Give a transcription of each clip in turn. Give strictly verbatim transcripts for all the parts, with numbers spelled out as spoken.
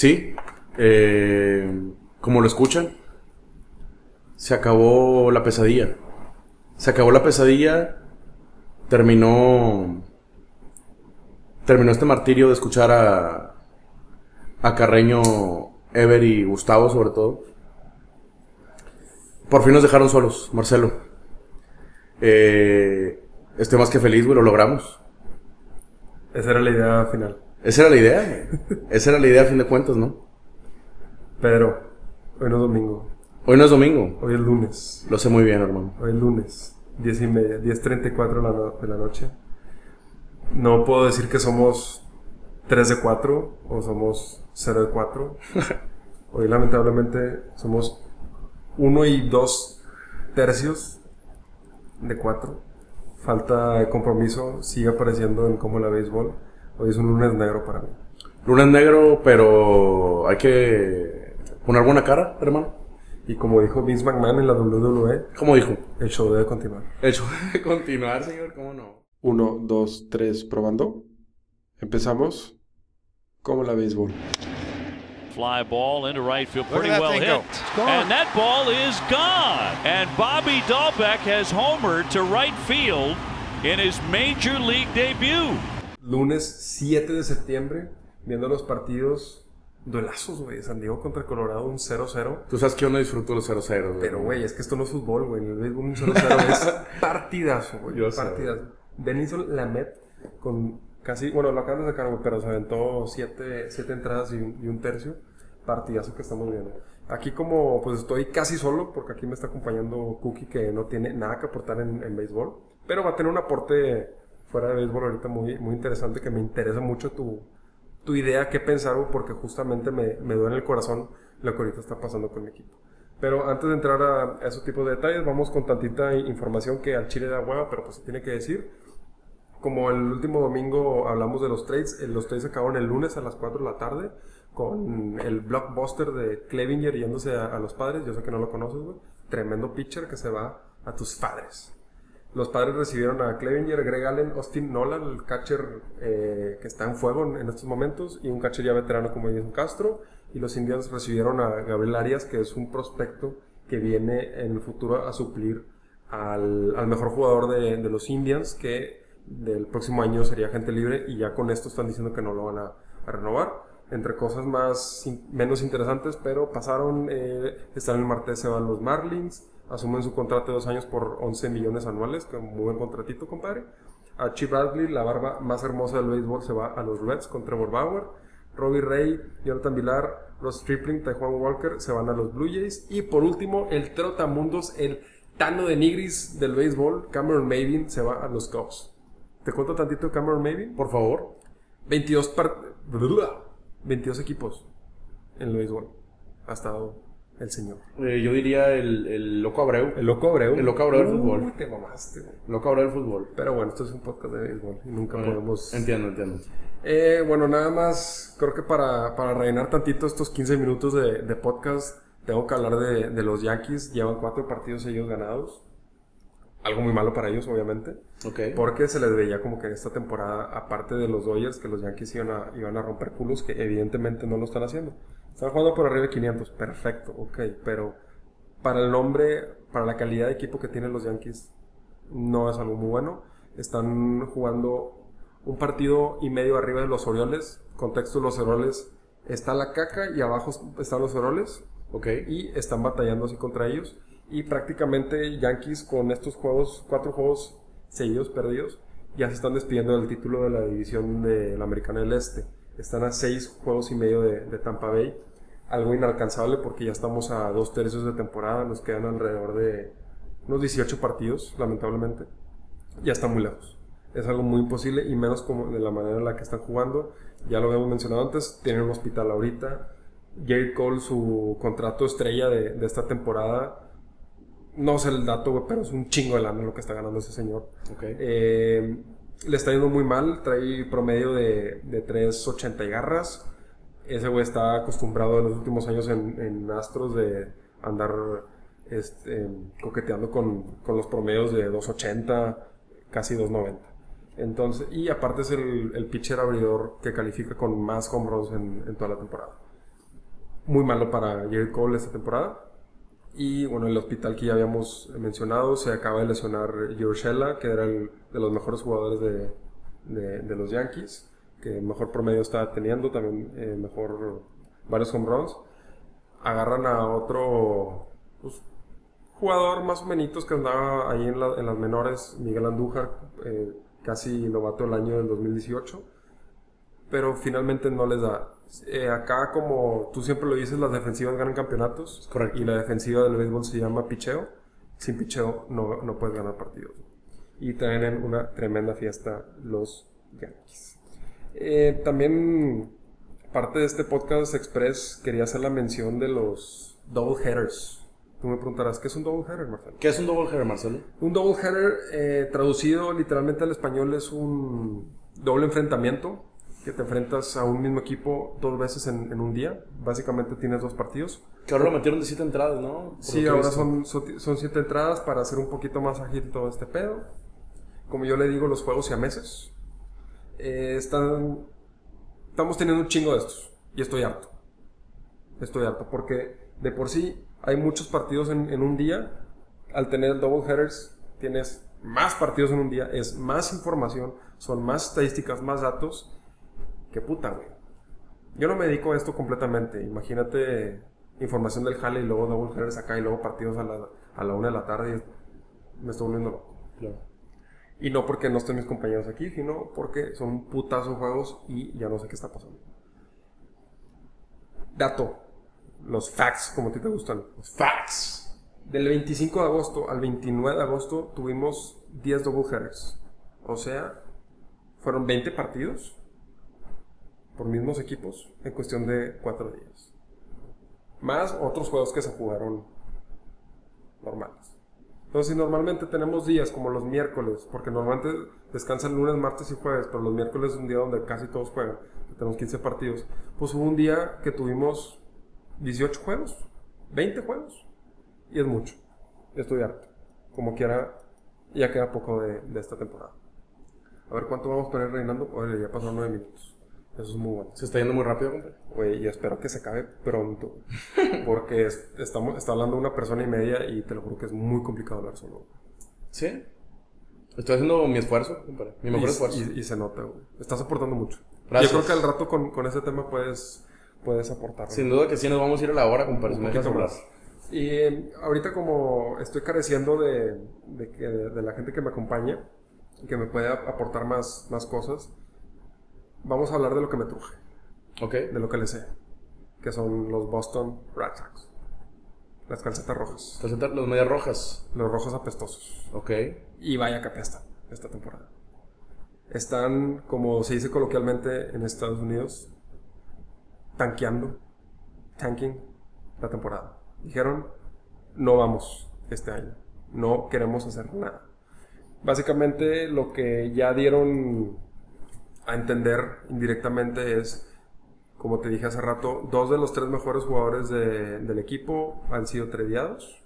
Sí, eh, como lo escuchan, se acabó la pesadilla. Se acabó la pesadilla, terminó, terminó este martirio de escuchar a, a Carreño, Ever y Gustavo sobre todo. Por fin nos dejaron solos, Marcelo. Eh, estoy más que feliz, güey, lo logramos. Esa era la idea final. Esa era la idea, esa era la idea a fin de cuentas, ¿no? Pedro, hoy no es domingo. Hoy no es domingo. Hoy es lunes. Lo sé muy bien, hermano. Hoy es lunes, diez y media, diez treinta y cuatro de la noche. No puedo decir que somos tres de cuatro o somos cero de cuatro. Hoy lamentablemente somos uno y dos tercios de cuatro. Falta de compromiso sigue apareciendo en Como la Béisbol. Hoy es un lunes negro para mí. Lunes negro, pero hay que poner buena cara, hermano. Y como dijo Vince McMahon en la doble u doble u E, ¿cómo dijo? El show debe continuar. El show debe continuar, señor, ¿cómo no? Uno, dos, tres, probando. Empezamos. Como la Béisbol. Fly ball into right field, pretty well hit, and that ball is gone. And Bobby Dahlbeck has homered to right field in his major league debut. Lunes siete de septiembre, viendo los partidos, duelazos, güey, San Diego contra Colorado, un cero cero. Tú sabes que yo no disfruto los cero cero, güey. Pero, güey, es que esto no es fútbol, güey, el béisbol un cero cero es partidazo, güey, partidazo. Dennis Lamet con... Casi, bueno, lo acaban de sacar, pero se aventó siete, siete entradas y un, y un tercio. Partidazo que estamos viendo. Aquí como, pues estoy casi solo, porque aquí me está acompañando Cookie, que no tiene nada que aportar en, en béisbol. Pero va a tener un aporte fuera de béisbol ahorita muy, muy interesante, que me interesa mucho tu, tu idea, qué pensar, porque justamente me, me duele el corazón lo que ahorita está pasando con mi equipo. Pero antes de entrar a, a esos tipos de detalles, vamos con tantita información que al Chile da hueva, pero pues se tiene que decir. Como el último domingo hablamos de los trades, los trades acabaron el lunes a las cuatro de la tarde con el blockbuster de Klevinger yéndose a, a los Padres. Yo sé que no lo conoces, güey. Tremendo pitcher que se va a tus Padres. Los Padres recibieron a Klevinger, Greg Allen, Austin Nolan, el catcher eh, que está en fuego en, en estos momentos, y un catcher ya veterano como Edwin Castro. Y los Indians recibieron a Gabriel Arias, que es un prospecto que viene en el futuro a suplir al, al mejor jugador de, de los Indians, que del próximo año sería agente libre, y ya con esto están diciendo que no lo van a, a renovar. Entre cosas más in, menos interesantes, pero pasaron, eh, están el martes, se van los Marlins, asumen su contrato de dos años por once millones anuales, que es un muy buen contratito, compadre. A Chip Bradley, la barba más hermosa del béisbol, se va a los Reds con Trevor Bauer. Robbie Ray, Jonathan Vilar, Ross Tripling, Taijuan Walker se van a los Blue Jays. Y por último, el trotamundos, el Tano de Nigris del béisbol, Cameron Maybin, se va a los Cubs. ¿Te cuento tantito de Cameron Maybin? Por favor. veintidós, par... veintidós equipos en el béisbol ha estado el señor. Eh, yo diría el, el Loco Abreu. El Loco Abreu. El Loco Abreu del fútbol. Uh, te mamaste. Loco Abreu del fútbol. Pero bueno, esto es un podcast de béisbol y nunca bueno, podemos... Entiendo, entiendo. Eh, bueno, nada más, creo que para, para rellenar tantito estos quince minutos de, de podcast, tengo que hablar de, de los Yankees. Llevan cuatro partidos ellos ganados. Algo muy malo para ellos, obviamente. Okay. Porque se les veía como que en esta temporada, aparte de los Dodgers, que los Yankees iban a, iban a romper culos, que evidentemente no lo están haciendo. Están jugando por arriba de quinientos, perfecto, ok. Pero para el nombre, para la calidad de equipo que tienen los Yankees, no es algo muy bueno. Están jugando un partido y medio arriba de los Orioles. Contexto, los Orioles, está la caca y abajo están los Orioles. Okay. Y están batallando así contra ellos. Y prácticamente Yankees con estos juegos, cuatro juegos seguidos perdidos, ya se están despidiendo del título de la división de la Americana del Este. Están a seis juegos y medio de, de Tampa Bay. Algo inalcanzable porque ya estamos a dos tercios de temporada. Nos quedan alrededor de unos dieciocho partidos, lamentablemente. Ya están muy lejos. Es algo muy imposible, y menos como de la manera en la que están jugando. Ya lo habíamos mencionado antes, tienen un hospital ahorita. Gerrit Cole, su contrato estrella de, de esta temporada... No sé el dato, güey, pero es un chingo de lana lo que está ganando ese señor. Okay. Eh, le está yendo muy mal, trae promedio de, de tres ochenta y garras. Ese güey está acostumbrado en los últimos años en, en Astros de andar este, eh, coqueteando con, con los promedios de dos ochenta, casi dos noventa. Entonces, y aparte es el, el pitcher abridor que califica con más home runs en, en toda la temporada. muy malo para Gerrit Cole esta temporada. Y bueno, el hospital que ya habíamos mencionado, se acaba de lesionar Gio Urshela, que era el de los mejores jugadores de, de, de los Yankees, que mejor promedio estaba teniendo, también eh, mejor varios home runs. Agarran a otro pues, jugador más o menos que andaba ahí en, la, en las menores, Miguel Andújar, eh, casi novato el año del dos mil dieciocho, pero finalmente no les da. Eh, acá, como tú siempre lo dices, las defensivas ganan campeonatos. Correcto. Y la defensiva del béisbol se llama picheo. Sin picheo no, no puedes ganar partidos. Y traen una tremenda fiesta los Yankees. Eh, también parte de este podcast express quería hacer la mención de los double headers. Tú me preguntarás, ¿qué es un double header, Marcelo? ¿Qué es un double header, Marcelo? Un double header, eh, traducido literalmente al español, es un doble enfrentamiento, que te enfrentas a un mismo equipo dos veces en, en un día. Básicamente tienes dos partidos. Que ahora lo metieron de siete entradas, ¿no? Por sí, ahora son, son, son siete entradas para hacer un poquito más ágil todo este pedo. Como yo le digo, los juegos siameses. Eh, están, estamos teniendo un chingo de estos. Y estoy harto. Estoy harto porque de por sí hay muchos partidos en, en un día. Al tener double headers tienes más partidos en un día. Es más información, son más estadísticas, más datos. Qué puta, güey. Yo no me dedico a esto completamente. Imagínate información del jale y luego double headers acá y luego partidos a la, a la una de la tarde. Y me estoy volviendo loco. Claro. Y no porque no estén mis compañeros aquí, sino porque son un putazo juegos y ya no sé qué está pasando. Dato. Los facts, como a ti te gustan. Los facts. Del veinticinco de agosto al veintinueve de agosto tuvimos diez double headers. O sea, fueron veinte partidos por mismos equipos en cuestión de cuatro días, más otros juegos que se jugaron normales. Entonces, si normalmente tenemos días como los miércoles, porque normalmente descansan lunes, martes y jueves, pero los miércoles es un día donde casi todos juegan, tenemos quince partidos, pues hubo un día que tuvimos dieciocho juegos, veinte juegos, y es mucho. Estoy harto. Como quiera, ya queda poco de, de esta temporada. A ver cuánto vamos a poner reinando. Oye, ya pasaron nueve minutos. Eso es muy bueno. Se está yendo muy rápido, compadre. Güey, y espero que se acabe pronto. Porque es, estamos, está hablando una persona y media y te lo juro que es muy complicado hablar solo. ¿Sí? Estoy haciendo mi esfuerzo, compadre. Mi mejor y, esfuerzo. Y, y se nota, güey. Estás aportando mucho. Gracias. Yo creo que al rato con, con ese tema puedes, puedes aportar. Sin duda que sí, nos vamos a ir a la hora, compadre. Un poquito más. Y eh, ahorita, como estoy careciendo de, de, que, de, de la gente que me acompaña y que me puede aportar más, más cosas, vamos a hablar de lo que me truje. Ok. De lo que le sé. Que son los Boston Red Sox. Las calcetas rojas. Calcetas, los medias rojas. Los rojos apestosos. Ok. Y vaya que apestan esta temporada. Están, como se dice coloquialmente en Estados Unidos, tanqueando. Tanking la temporada. Dijeron, no vamos este año. No queremos hacer nada. Básicamente lo que ya dieron a entender indirectamente es, como te dije hace rato, dos de los tres mejores jugadores de, del equipo han sido tradeados.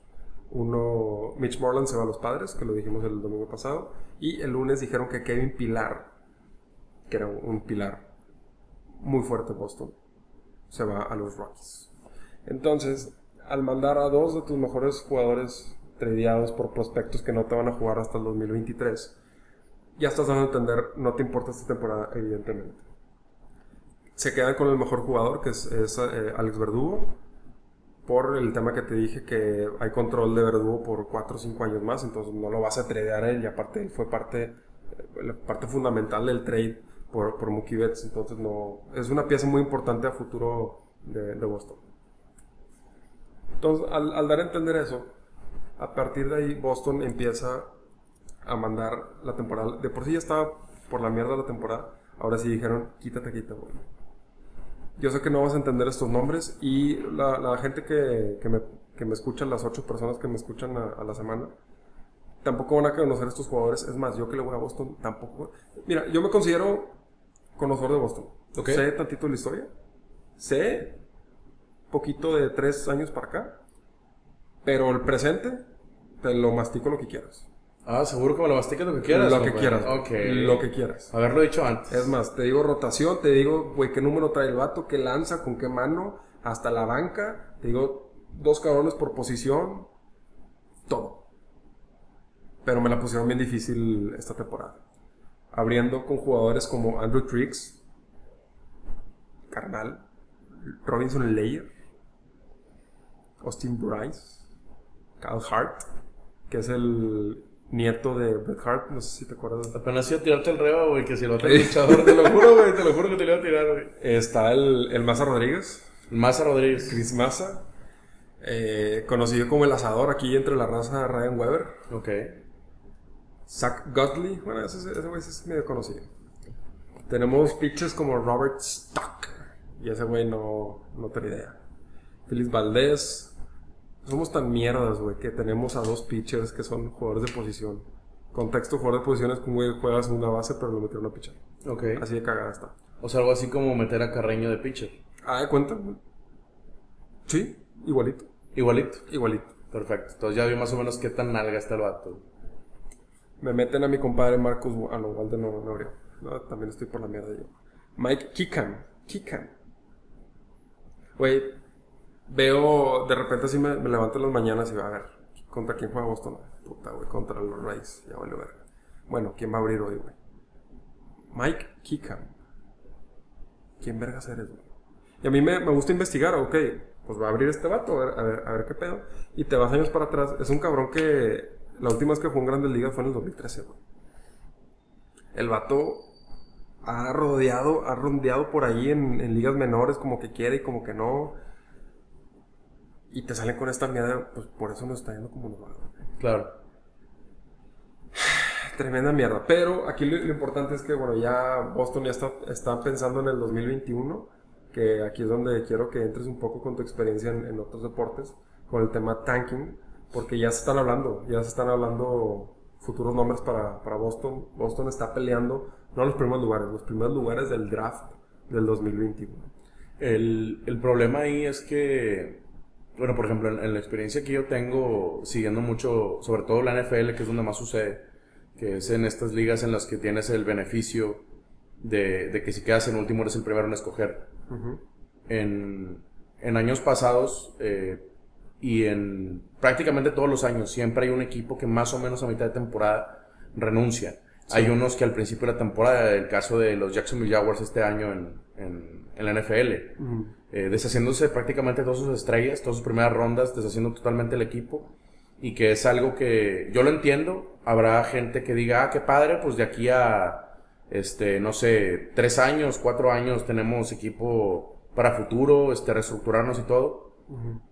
Uno, Mitch Moreland se va a los Padres, que lo dijimos el domingo pasado, y el lunes dijeron que Kevin Pilar, que era un pilar muy fuerte en Boston, se va a los Rockies. Entonces, al mandar a dos de tus mejores jugadores tradeados por prospectos que no te van a jugar hasta el dos mil veintitrés, ya estás dando a entender, no te importa esta temporada, evidentemente. Se quedan con el mejor jugador, que es, es eh, Alex Verdugo, por el tema que te dije, que hay control de Verdugo por cuatro o cinco años más, entonces no lo vas a tradear él, y aparte él fue parte, la parte fundamental del trade por, por Mookie Betts, entonces no, es una pieza muy importante a futuro de, de Boston. Entonces, al, al dar a entender eso, a partir de ahí Boston empieza a mandar la temporada. De por sí ya estaba por la mierda la temporada. Ahora sí dijeron, quítate, quítate, güey. Yo sé que no vas a entender estos nombres. Y la, la gente que, que, me, que me escucha, las ocho personas que me escuchan a, a la semana, tampoco van a conocer estos jugadores. Es más, yo que le voy a Boston, tampoco. Mira, yo me considero conocedor de Boston. Okay. Sé tantito de la historia. Sé poquito de tres años para acá. Pero el presente te lo mastico lo que quieras. Ah, seguro que me lo mastiques lo que quieras. Lo que hombre? quieras. Okay. Lo que quieras. Haberlo dicho antes. Es más, te digo rotación, te digo, güey, qué número trae el vato, qué lanza, con qué mano, hasta la banca, te digo, dos cabrones por posición, todo. Pero me la pusieron bien difícil esta temporada, abriendo con jugadores como Andrew Triggs, carnal, Robinson Leyer, Austin Bryce, Kyle Hart, que es el nieto de Bret Hart, no sé si te acuerdas. Apenas iba a tirarte el reba, güey, que si lo trae el luchador, te lo juro, güey, te lo juro que te lo iba a tirar, güey. Está el, el Mazza Rodríguez. El Mazza Rodríguez. Chris Mazza, eh, conocido como el asador aquí entre la raza de Ryan Weber. Ok. Zach Gutley, bueno, ese güey ese, ese es medio conocido. Tenemos pitchers como Robert Stock, y ese güey no, no tengo idea. Félix Valdés. Somos tan mierdas, güey, que tenemos a dos pitchers que son jugadores de posición. Contexto, jugador de posición es como güey juega segunda base, pero lo metieron a pitcher. Ok. Así de cagada está. O sea, algo así como meter a Carreño de pitcher. Ah, ¿de cuenta? Sí, igualito. ¿Igualito? Igualito. Perfecto. Entonces ya vi más o menos qué tan nalga está el vato. Me meten a mi compadre Marcus... Ah, no, Walden no, no abrió. No, también estoy por la mierda yo. Mike Kickham. Kickham. Güey... Veo, de repente así me, me levanto en las mañanas y va a ver, ¿contra quién juega Boston? Puta, güey, contra los Rays, ya vale verga. Bueno, ¿quién va a abrir hoy, güey? Mike Kickham. ¿Quién vergas eres, güey? Y a mí me, me gusta investigar, ok, pues va a abrir este vato, a ver, a ver, a ver qué pedo. Y te vas años para atrás, es un cabrón que la última vez que jugó en Grandes Ligas fue en el dos mil trece, güey. El vato ha rodeado, ha rondeado por ahí en, en ligas menores, como que quiere y como que no... Y te salen con esta mierda, pues por eso nos está yendo como nos va. Claro. Tremenda mierda. Pero aquí lo, lo importante es que, bueno, ya Boston ya está, está pensando en el dos mil veintiuno, que aquí es donde quiero que entres un poco con tu experiencia en, en otros deportes, con el tema tanking, porque ya se están hablando, ya se están hablando futuros nombres para, para Boston. Boston está peleando, no los primeros lugares, los primeros lugares del draft del dos mil veintiuno. El, el problema ahí es que... Bueno, por ejemplo, en, en la experiencia que yo tengo, siguiendo mucho, sobre todo la N F L, que es donde más sucede, que es en estas ligas en las que tienes el beneficio de, de que si quedas en último eres el primero en escoger. Uh-huh. En, en años pasados, eh, y en prácticamente todos los años, siempre hay un equipo que más o menos a mitad de temporada renuncia. Sí. Hay unos que al principio de la temporada, el caso de los Jacksonville Jaguars este año en, en, en la N F L, uh-huh. eh, deshaciéndose prácticamente todas sus estrellas, todas sus primeras rondas, deshaciendo totalmente el equipo, y que es algo que yo lo entiendo. Habrá gente que diga, ah, qué padre, pues de aquí a, este, no sé, tres años, cuatro años tenemos equipo para futuro, este, reestructurarnos y todo, uh-huh.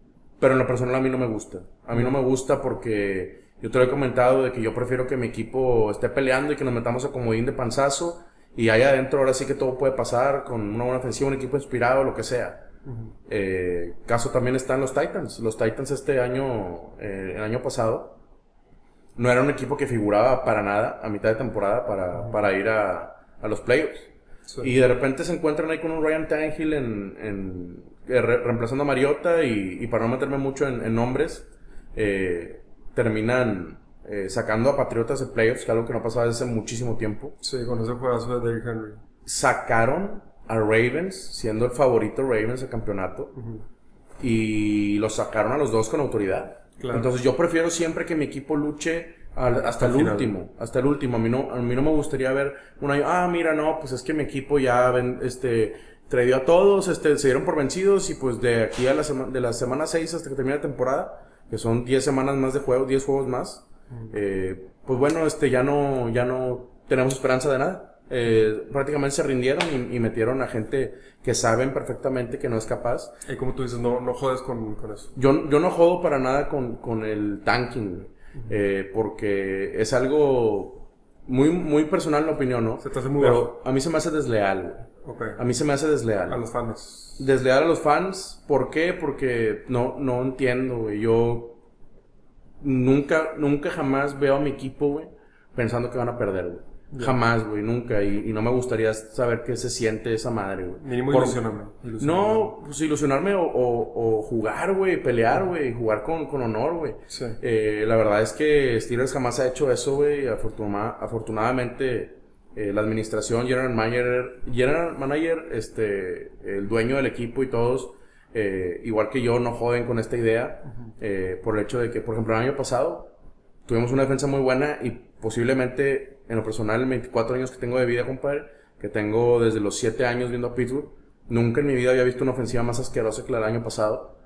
Pero en lo personal a mí no me gusta, a mí no me gusta porque... Yo te lo he comentado de que yo prefiero que mi equipo esté peleando y que nos metamos a comodín de panzazo y allá adentro ahora sí que todo puede pasar con una buena ofensiva, un equipo inspirado, lo que sea. Uh-huh. Eh, caso también están los Titans. Los Titans este año, eh, el año pasado, no era un equipo que figuraba para nada a mitad de temporada para, uh-huh. para ir a, a los playoffs. Sí. Y de repente se encuentran ahí con un Ryan Tannehill en, en, eh, re, reemplazando a Mariota y, y para no meterme mucho en, en nombres... Eh, terminan eh, sacando a Patriotas de playoffs, que algo que no pasaba desde hace muchísimo tiempo. Sí, con ese juegazo de Derrick Henry. Sacaron a Ravens, siendo el favorito Ravens al campeonato, uh-huh. y los sacaron a los dos con autoridad. Claro. Entonces yo prefiero siempre que mi equipo luche al, hasta, hasta el final. último, hasta el último. A mí no, a mí no me gustaría ver un año, ah, mira, no, pues es que mi equipo ya ven, este, tradeó a todos, este, se dieron por vencidos y pues de aquí a la sema, de la semana seis hasta que termine la temporada, que son diez semanas más de juegos, diez juegos más, uh-huh. eh, pues bueno, este, ya no, ya no tenemos esperanza de nada. Eh, prácticamente se rindieron y, y metieron a gente que saben perfectamente que no es capaz. Y como tú dices, no, no jodes con, con eso. Yo, yo no jodo para nada con, con el tanking, uh-huh. eh, porque es algo muy, muy personal en la opinión, ¿no? Se te hace muy Pero bajo. A mí se me hace desleal. Okay. A mí se me hace desleal. A los fans. Desleal a los fans. ¿Por qué? Porque no, no entiendo, güey. Yo nunca, nunca jamás veo a mi equipo, güey, pensando que van a perder, güey. Yeah. Jamás, güey, nunca. Y, y no me gustaría saber qué se siente esa madre, güey. Mínimo Por... ilusionarme. ilusionarme. No, pues ilusionarme o, o, o jugar, güey, pelear, güey, yeah. jugar con, con honor, güey. Sí. Eh, la verdad es que Steelers jamás ha hecho eso, güey. Afortuna... Afortunadamente... Eh, la administración, General Manager, General Manager, este, el dueño del equipo y todos eh, igual que yo, no joden con esta idea, eh, por el hecho de que, por ejemplo, el año pasado tuvimos una defensa muy buena y posiblemente, en lo personal, en veinticuatro años que tengo de vida, compadre, que tengo desde los siete años viendo a Pittsburgh, nunca en mi vida había visto una ofensiva más asquerosa que la del año pasado,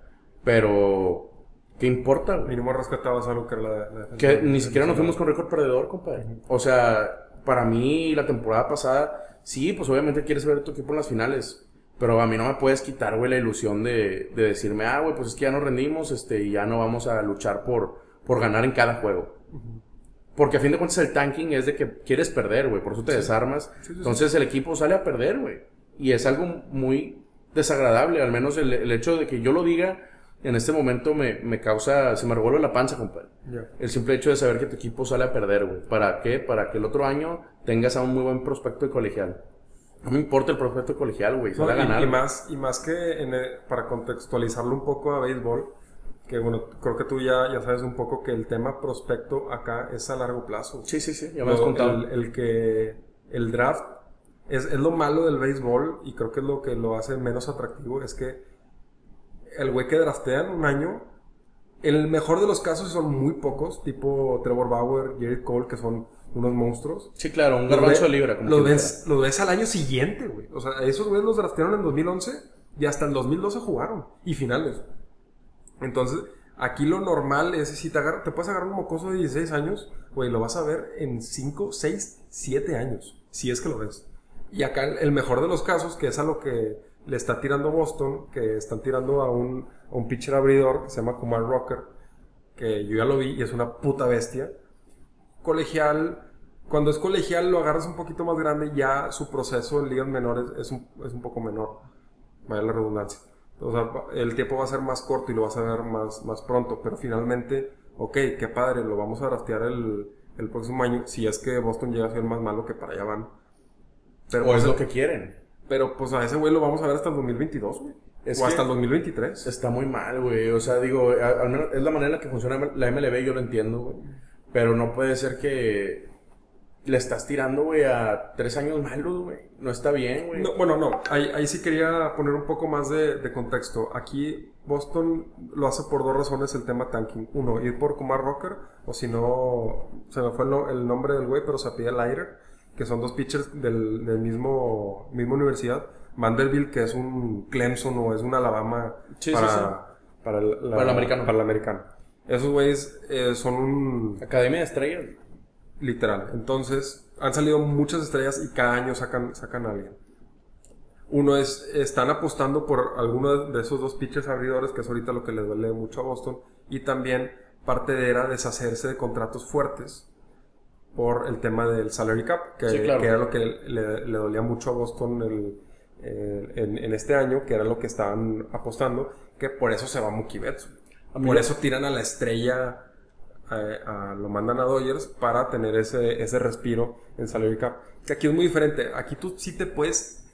pero... ¿Qué importa, güey? Mínimo rescatabas algo que la, la, la... Que ni siquiera nos fuimos con récord perdedor, compadre. Uh-huh. O sea, para mí, la temporada pasada, sí, pues obviamente quieres ver tu equipo en las finales. Pero a mí no me puedes quitar, güey, la ilusión de, de decirme, ah, güey, pues es que ya nos rendimos, este, y ya no vamos a luchar por, por ganar en cada juego. Uh-huh. Porque a fin de cuentas el tanking es de que quieres perder, güey, por eso te sí. desarmas. Sí, sí, sí. Entonces el equipo sale a perder, güey. Y es algo muy desagradable, al menos el, el hecho de que yo lo diga... En este momento me, me causa... Se me revuelve la panza, compadre. Yeah. El simple hecho de saber que tu equipo sale a perder, güey. ¿Para qué? Para que el otro año tengas a un muy buen prospecto de colegial. No me importa el prospecto de colegial, güey. Sale no, a ganar. Y, y, más, y más que... En el, para contextualizarlo un poco a béisbol... Que bueno, creo que tú ya, ya sabes un poco que el tema prospecto acá es a largo plazo. Sí, sí, sí. Ya me lo, has contado. El, el que... El draft es, es lo malo del béisbol. Y creo que es lo que lo hace menos atractivo. Es que... El güey que draftean un año, en el mejor de los casos son muy pocos, tipo Trevor Bauer, Gerrit Cole, que son unos monstruos. Sí, claro, un garbanzo de libra. Como lo, ves, lo ves al año siguiente, güey. O sea, esos güeyes los draftearon en dos mil once y hasta en dos mil doce jugaron. Y finales. Entonces, aquí lo normal es, si te, agarra, te puedes agarrar un mocoso de dieciséis años, güey, lo vas a ver en cinco, seis, siete años, si es que lo ves. Y acá el mejor de los casos, que es a lo que... Le está tirando Boston, que están tirando a un, a un pitcher abridor que se llama Kumar Rocker, que yo ya lo vi y es una puta bestia. Colegial, cuando es colegial lo agarras un poquito más grande, ya su proceso en ligas menores es un, es un poco menor, vaya la redundancia. O sea, el tiempo va a ser más corto y lo vas a ver más, más pronto, pero finalmente, ok, qué padre, lo vamos a draftear el, el próximo año, si es que Boston llega a ser más malo que para allá van. Pero o pues, es lo que quieren. Pero, pues, a ese güey lo vamos a ver hasta el dos mil veintidós, güey. O hasta el dos mil veintitrés. Está muy mal, güey. O sea, digo, a, al menos es la manera en la que funciona la M L B, yo lo entiendo, güey. Pero no puede ser que le estás tirando, güey, a tres años malos, güey. No está bien, güey. No, bueno, no. Ahí, ahí sí quería poner un poco más de, de contexto. Aquí Boston lo hace por dos razones el tema tanking. Uno, ir por Kumar Rocker, o si no, se me fue el, el nombre del güey, pero se pide Leyer, que son dos pitchers del, del mismo misma universidad, Vanderbilt, que es un Clemson o es un Alabama, sí, para, sí, sí. Para, el, la, para el americano. Para el americano. Esos güeyes eh, son un... Academia de estrellas. Literal. Entonces, han salido muchas estrellas y cada año sacan, sacan a alguien. Uno es, están apostando por alguno de esos dos pitchers abridores, que es ahorita lo que les duele mucho a Boston, y también parte de era deshacerse de contratos fuertes, por el tema del salary cap, que, sí, claro, que era lo que le, le dolía mucho a Boston el, eh, en, en este año, que era lo que estaban apostando, que por eso se va Mookie Betts. Por eso tiran a la estrella, a, a, lo mandan a Dodgers para tener ese, ese respiro en salary cap. Que aquí es muy diferente, aquí tú sí te puedes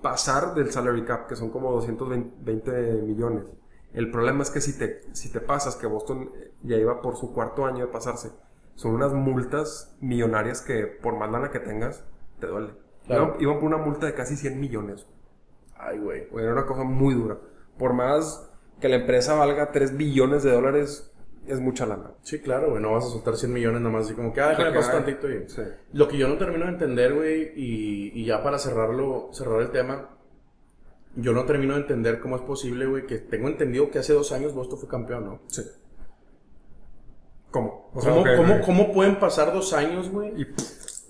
pasar del salary cap, que son como doscientos veinte millones. El problema es que si te, si te pasas, que Boston ya iba por su cuarto año de pasarse, son unas multas millonarias que por más lana que tengas, te duele. Claro. Iban, iban por una multa de casi cien millones. Ay, güey. Era una cosa muy dura. Por más que la empresa valga tres billones de dólares, es mucha lana. Sí, claro, güey. No vas a soltar cien millones nomás así como que, ah, déjame pasar tantito. Y... Sí. Lo que yo no termino de entender, güey, y, y ya para cerrarlo, cerrar el tema, yo no termino de entender cómo es posible, güey, que tengo entendido que hace dos años Boston fue campeón, ¿no? Sí. ¿Cómo? O sea, ¿Cómo, okay, cómo, okay. ¿Cómo pueden pasar dos años, güey? Y,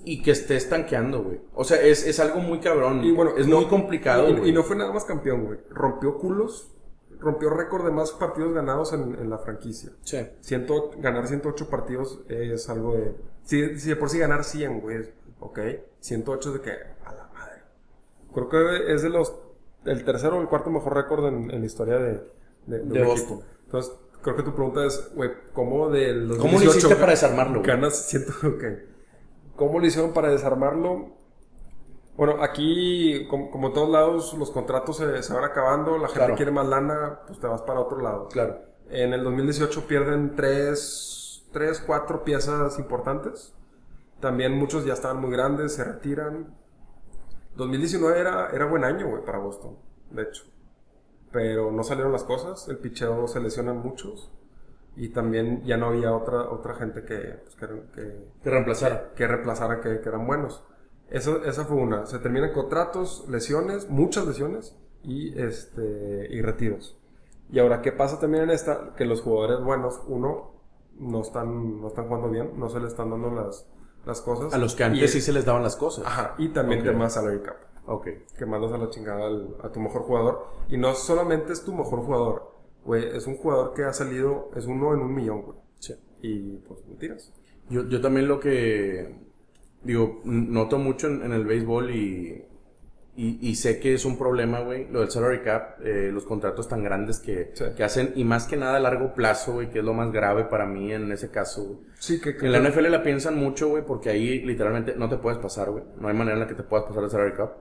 y que esté estanqueando, güey. O sea, es, es algo muy cabrón. Y bueno, es no, muy complicado, güey. Y, y no fue nada más campeón, güey. Rompió culos. Rompió récord de más partidos ganados en, en la franquicia. Sí. Ciento, ganar ciento ocho partidos es algo de... Si, si de por sí ganar cien, güey. Ok. ciento ocho es de que... A la madre. Creo que es de los... El tercero o el cuarto mejor récord en, en la historia de... De, de, de Boston. Entonces... Creo que tu pregunta es, güey, ¿cómo del dos mil dieciocho... ¿Cómo lo hiciste para desarmarlo? Ganas ciento... Ok. ¿Cómo lo hicieron para desarmarlo? Bueno, aquí, como, como en todos lados, los contratos se, se van acabando, la gente claro. quiere más lana, pues te vas para otro lado. Claro. En el dos mil dieciocho pierden tres, tres, cuatro piezas importantes. También muchos ya estaban muy grandes, se retiran. dos mil diecinueve era, era buen año, güey, para Boston, de hecho. pero no salieron las cosas, el picheo se lesionan muchos y también ya no había otra, otra gente que, pues, que, que, que reemplazara, que, reemplazara que, que eran buenos. Esa, esa fue una. Se terminan contratos, lesiones, muchas lesiones y, este, y retiros. Y ahora, ¿qué pasa también en esta? Que los jugadores buenos, uno, no están, no están jugando bien, no se les están dando las, las cosas. A los que antes y, sí se les daban las cosas. Ajá, y también okay. temas salary cap. Ok. Que mandas a la chingada al, a tu mejor jugador. Y no solamente es tu mejor jugador, güey, es un jugador que ha salido, es uno en un millón, güey. Sí. Y pues mentiras. Yo, yo también lo que... Digo, noto mucho en, en el béisbol y, y, y sé que es un problema, güey, lo del salary cap, eh, los contratos tan grandes que, sí. que hacen, y más que nada a largo plazo, güey, que es lo más grave para mí en ese caso. Sí, que, que en la N F L que... la piensan mucho, güey, porque ahí literalmente no te puedes pasar, güey, no hay manera en la que te puedas pasar el salary cap,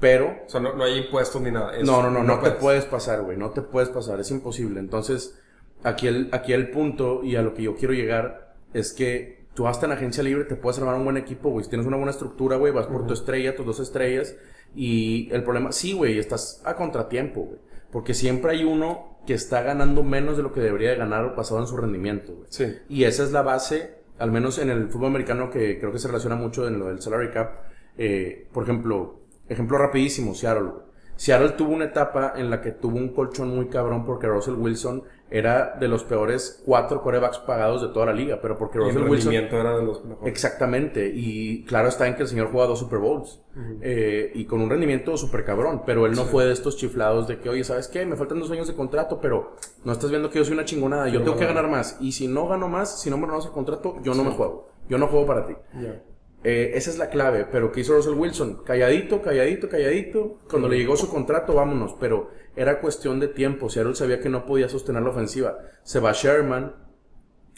pero... O sea, no, no hay impuestos ni nada. Eso, no, no, no, no, no puedes. te puedes pasar, güey, no te puedes pasar, es imposible. Entonces, aquí el, aquí el punto y a lo que yo quiero llegar es que... Tú hasta en agencia libre te puedes armar un buen equipo, güey. Si tienes una buena estructura, güey, vas por uh-huh. tu estrella, tus dos estrellas. Y el problema... Sí, güey, estás a contratiempo, güey. Porque siempre hay uno que está ganando menos de lo que debería de ganar basado en su rendimiento, güey. Sí. Y esa es la base, al menos en el fútbol americano, que creo que se relaciona mucho en lo del salary cap. Eh, por ejemplo, ejemplo rapidísimo, Seattle, güey. Seattle tuvo una etapa en la que tuvo un colchón muy cabrón porque Russell Wilson era de los peores cuatro quarterbacks pagados de toda la liga, pero porque Russell el Wilson... era de los mejores. Exactamente, y claro está en que el señor juega dos Super Bowls, uh-huh. eh, y con un rendimiento súper cabrón, pero él no sí. fue de estos chiflados de que, oye, ¿sabes qué? Me faltan dos años de contrato, pero no estás viendo que yo soy una chingonada, yo no tengo que ganar más, y si no gano más, si no me renovas el contrato, yo no sí. me juego, yo no juego para ti. Yeah. Eh, esa es la clave, pero ¿qué hizo Russell Wilson? Calladito, calladito, calladito. Cuando le llegó su contrato, vámonos, pero era cuestión de tiempo. Seattle sabía que no podía sostener la ofensiva. Se va Sherman,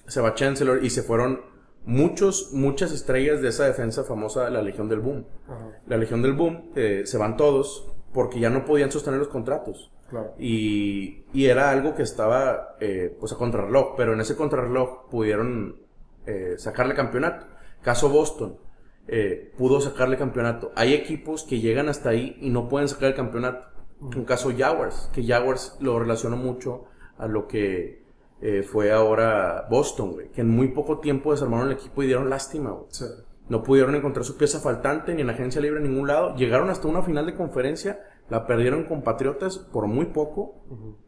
se va Chancellor y se fueron muchos, muchas estrellas de esa defensa famosa de la Legión del Boom. Ajá. La Legión del Boom, eh, se van todos porque ya no podían sostener los contratos. Claro. Y, y era algo que estaba eh, pues a contrarreloj, pero en ese contrarreloj pudieron eh, sacarle campeonato. Caso Boston. Eh, pudo sacarle campeonato. Hay equipos que llegan hasta ahí y no pueden sacar el campeonato. Uh-huh. Un caso Jaguars, que Jaguars lo relaciono mucho a lo que eh, fue ahora Boston, güey, que en muy poco tiempo desarmaron el equipo y dieron lástima, güey. Sí. No pudieron encontrar su pieza faltante ni en agencia libre en ningún lado. Llegaron hasta una final de conferencia, la perdieron con Patriotas por muy poco. Uh-huh.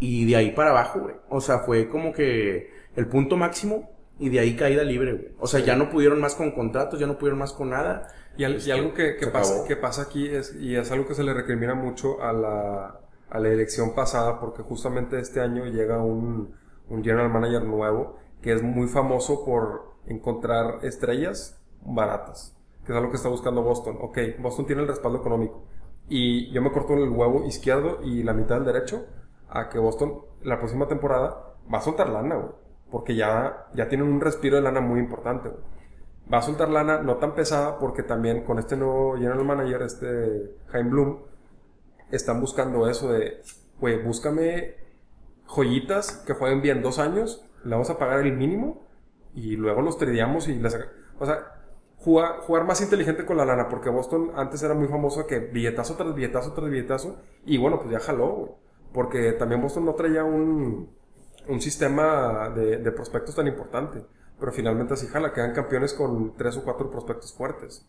Y de ahí para abajo, güey. O sea, fue como que el punto máximo. Y de ahí caída libre, güey. O sea, sí. ya no pudieron más con contratos, ya no pudieron más con nada. Y, al, y algo que, que, pasa, que pasa aquí es, y es algo que se le recrimina mucho a la, a la elección pasada, porque justamente este año llega un, un general manager nuevo que es muy famoso por encontrar estrellas baratas, que es algo que está buscando Boston. Ok, Boston tiene el respaldo económico. Y yo me corto el huevo izquierdo y la mitad del derecho a que Boston, la próxima temporada, va a soltar lana, güey. Porque ya, ya tienen un respiro de lana muy importante, güey. Va a soltar lana no tan pesada porque también con este nuevo general manager, este Chaim Bloom, están buscando eso de, güey, búscame joyitas que jueguen bien dos años, le vamos a pagar el mínimo y luego los tradeamos y les... O sea, jugar, jugar más inteligente con la lana, porque Boston antes era muy famoso que billetazo tras billetazo tras billetazo y bueno, pues ya jaló, güey. Porque también Boston no traía un... un sistema de, de prospectos tan importante, pero finalmente así jala, quedan campeones con tres o cuatro prospectos fuertes,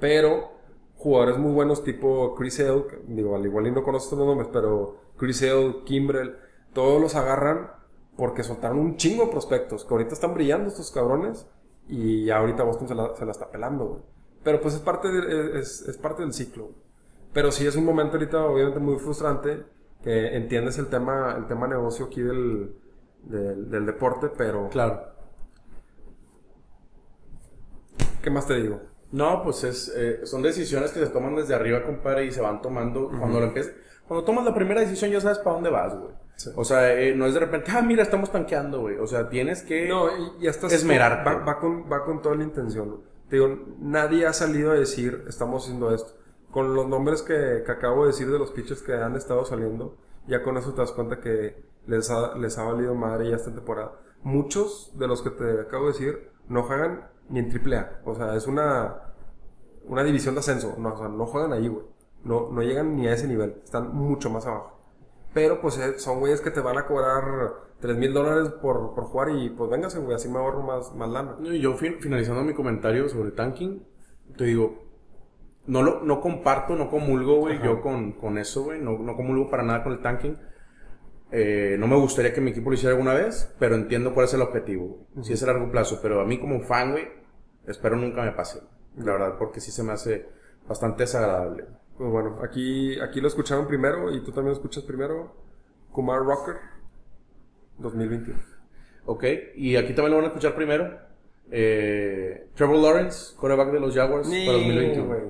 pero jugadores muy buenos tipo Chris Hale, digo, al igual y no conozco estos nombres, pero Chris Hale, Kimbrel, todos los agarran porque soltaron un chingo de prospectos, que ahorita están brillando estos cabrones, y ya ahorita Boston se la, se la está pelando, güey. Pero pues es parte, de, es, es parte del ciclo, güey. Pero sí es un momento ahorita obviamente muy frustrante, que entiendes el tema, el tema negocio aquí del... Del, del deporte, pero... Claro. ¿Qué más te digo? No, pues es... Eh, son decisiones que se toman desde arriba, compadre, y se van tomando. Uh-huh. Cuando lo empiezas... Cuando tomas la primera decisión ya sabes para dónde vas, güey. Sí. O sea, eh, no es de repente... Ah, mira, estamos tanqueando, güey. O sea, tienes que... No, y, y estás... Esmerarte. Va, va, con, va con toda la intención, güey. Te digo, nadie ha salido a decir, estamos haciendo esto. Con los nombres que, que acabo de decir de los pitchers que han estado saliendo, ya con eso te das cuenta que... Les ha, les ha valido madre ya esta temporada. Muchos de los que te acabo de decir no juegan ni en triple A. O sea, es una, una división de ascenso. No, o sea, no juegan ahí, güey. No, no llegan ni a ese nivel. Están mucho más abajo. Pero pues son güeyes que te van a cobrar tres mil dólares por, por jugar y pues véngase, güey, así me ahorro más, más lana. Yo finalizando mi comentario sobre tanking, te digo, no lo no comparto, no comulgo, güey, yo con, con eso, güey, no, no comulgo para nada con el tanking. Eh, no me gustaría que mi equipo lo hiciera alguna vez, pero entiendo cuál es el objetivo, uh-huh. si es a largo plazo, pero a mí como fan, güey, espero nunca me pase, uh-huh. la verdad, porque sí se me hace bastante desagradable. Pues bueno, aquí, aquí lo escucharon primero y tú también lo escuchas primero, Kumar Rocker, dos mil veintiuno. Ok, y aquí también lo van a escuchar primero, eh, Trevor Lawrence, quarterback de los Jaguars, sí, para dos mil veintiuno. Wey.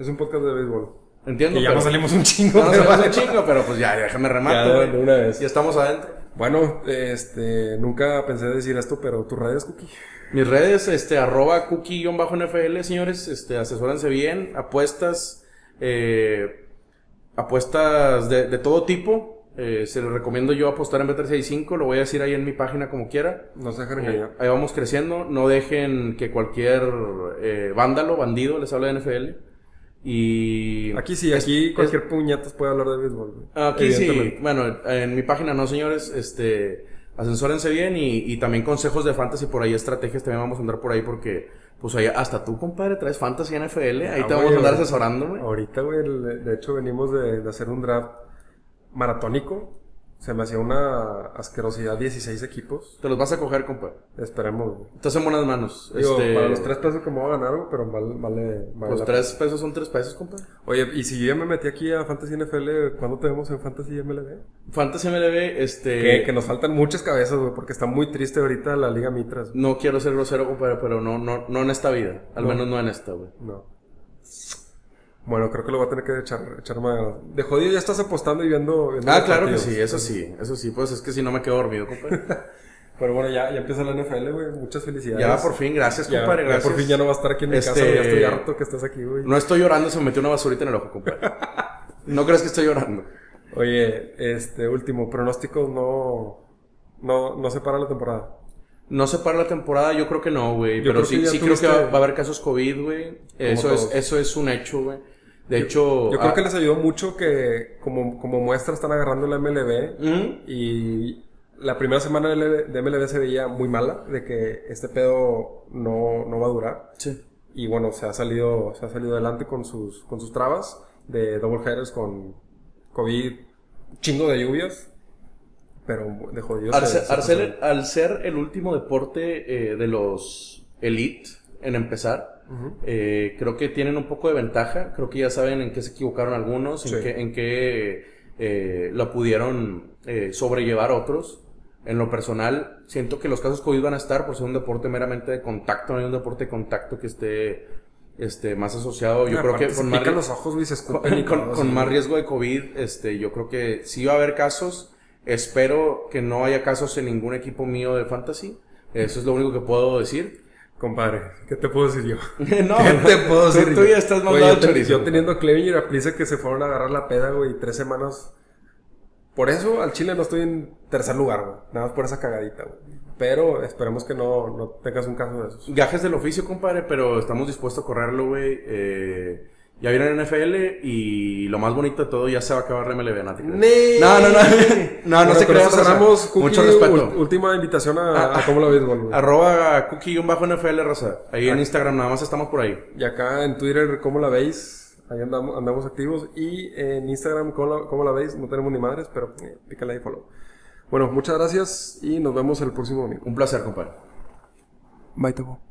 Es un podcast de béisbol. Entiendo. Que ya pero, nos salimos un chingo. No, pero, salimos un chingo, pero pues ya, déjame rematar. Ya, de una vez. Ya estamos adentro. Bueno, este, nunca pensé decir esto, pero tus redes, Cookie. Mis redes, este, arroba cookie-nfl, señores, este, asesórense bien, apuestas, eh, apuestas de, de todo tipo. Eh, se les recomiendo yo apostar en Bet trescientos sesenta y cinco, lo voy a decir ahí en mi página como quiera. No se dejen engañar. Eh, ahí vamos creciendo, no dejen que cualquier eh, vándalo, bandido les hable de N F L. Y aquí sí, aquí es, cualquier es, puñetas puede hablar de béisbol. Aquí sí, bueno, en mi página no, señores, este, asesórense bien y, y también consejos de fantasy por ahí, estrategias también vamos a andar por ahí porque pues ahí hasta tú, compadre, traes fantasy N F L, ahí ah, te wey, vamos a andar asesorando, güey. Ahorita, güey, de hecho venimos de, de hacer un draft maratónico. Se me hacía una asquerosidad, dieciséis equipos. Te los vas a coger, compa. Esperemos, güey. Estás en buenas manos. Digo, este... para los tres pesos que me voy a ganar, pero vale... vale, vale los tres pesos son tres pesos, compa. Oye, y si yo ya me metí aquí a Fantasy N F L, ¿cuándo te vemos en Fantasy M L B? Fantasy M L B, este... Que, que nos faltan muchas cabezas, güey, porque está muy triste ahorita la Liga Mitras. No quiero ser grosero, compa, pero no, no, no en esta vida. Al no. menos no en esta, güey. No. Bueno, creo que lo voy a tener que echar, echar más ganas. De jodido ya estás apostando y viendo... viendo ah, claro partidos. Que sí, eso sí, eso sí. Pues es que si no me quedo dormido, compadre. Pero bueno, ya, ya empieza la N F L, güey. Muchas felicidades. Ya, por fin, gracias, ya, compadre, gracias. Ya por fin ya no va a estar aquí en mi este... casa, ya estoy harto que estás aquí, güey. No estoy llorando, se me metió una basurita en el ojo, compadre. No crees que estoy llorando. Oye, este último, pronósticos no... No, no se para la temporada. No se para la temporada, yo creo que no, güey. Pero sí, sí creo que va, va a haber casos COVID, güey. Eso es, eso es un hecho, güey. De yo, hecho... Yo creo ah, que les ayudó mucho que, como, como muestra, están agarrando la M L B. ¿Mm? Y la primera semana de M L B se veía muy mala, de que este pedo no, no va a durar. Sí. Y bueno, se ha salido, se ha salido adelante con sus, con sus trabas de doubleheaders con COVID, chingo de lluvias. Pero de jodido. Al, se, se, al, se ser, al ser el último deporte eh, de los elite en empezar, uh-huh. eh, creo que tienen un poco de ventaja. Creo que ya saben en qué se equivocaron algunos, sí. en qué, en qué eh, lo pudieron eh, sobrellevar otros. En lo personal, siento que los casos COVID van a estar por ser un deporte meramente de contacto. No hay un deporte de contacto que esté este, más asociado. Yo creo que con, más, los ojos, Luis, escupen, con, con, con más riesgo de COVID, este, yo creo que sí va a haber casos. Espero que no haya casos en ningún equipo mío de fantasy. Eso es lo único que puedo decir. Compadre, ¿qué te puedo decir yo? no, ¿Qué te puedo decir tú, yo? Tú ya estás mandado chorizo. Ten, yo teniendo a Klevinger, a Plisa que se fueron a agarrar la peda, güey, tres semanas. Por eso al Chile no estoy en tercer lugar, güey. Nada más por esa cagadita, güey. Pero esperemos que no, no tengas un caso de esos. Gajes del oficio, compadre, pero estamos dispuestos a correrlo, güey. Eh... Ya viene el N F L y lo más bonito de todo, ya se va a acabar la M L B, ¿no? Nee. No, no, no. No, no bueno, se crean. Cerramos, Cookie, mucho respeto. Última invitación a, ah, a cómo la ves, boludo. Arroba cookie-nfl, raza. Ahí ah. en Instagram, nada más estamos por ahí. Y acá en Twitter, ¿cómo la veis? Ahí andamos, andamos activos. Y en Instagram, ¿cómo la, cómo la veis? No tenemos ni madres, pero eh, pícale ahí follow. Bueno, muchas gracias y nos vemos el próximo domingo. Un placer, compadre. Bye, Topo.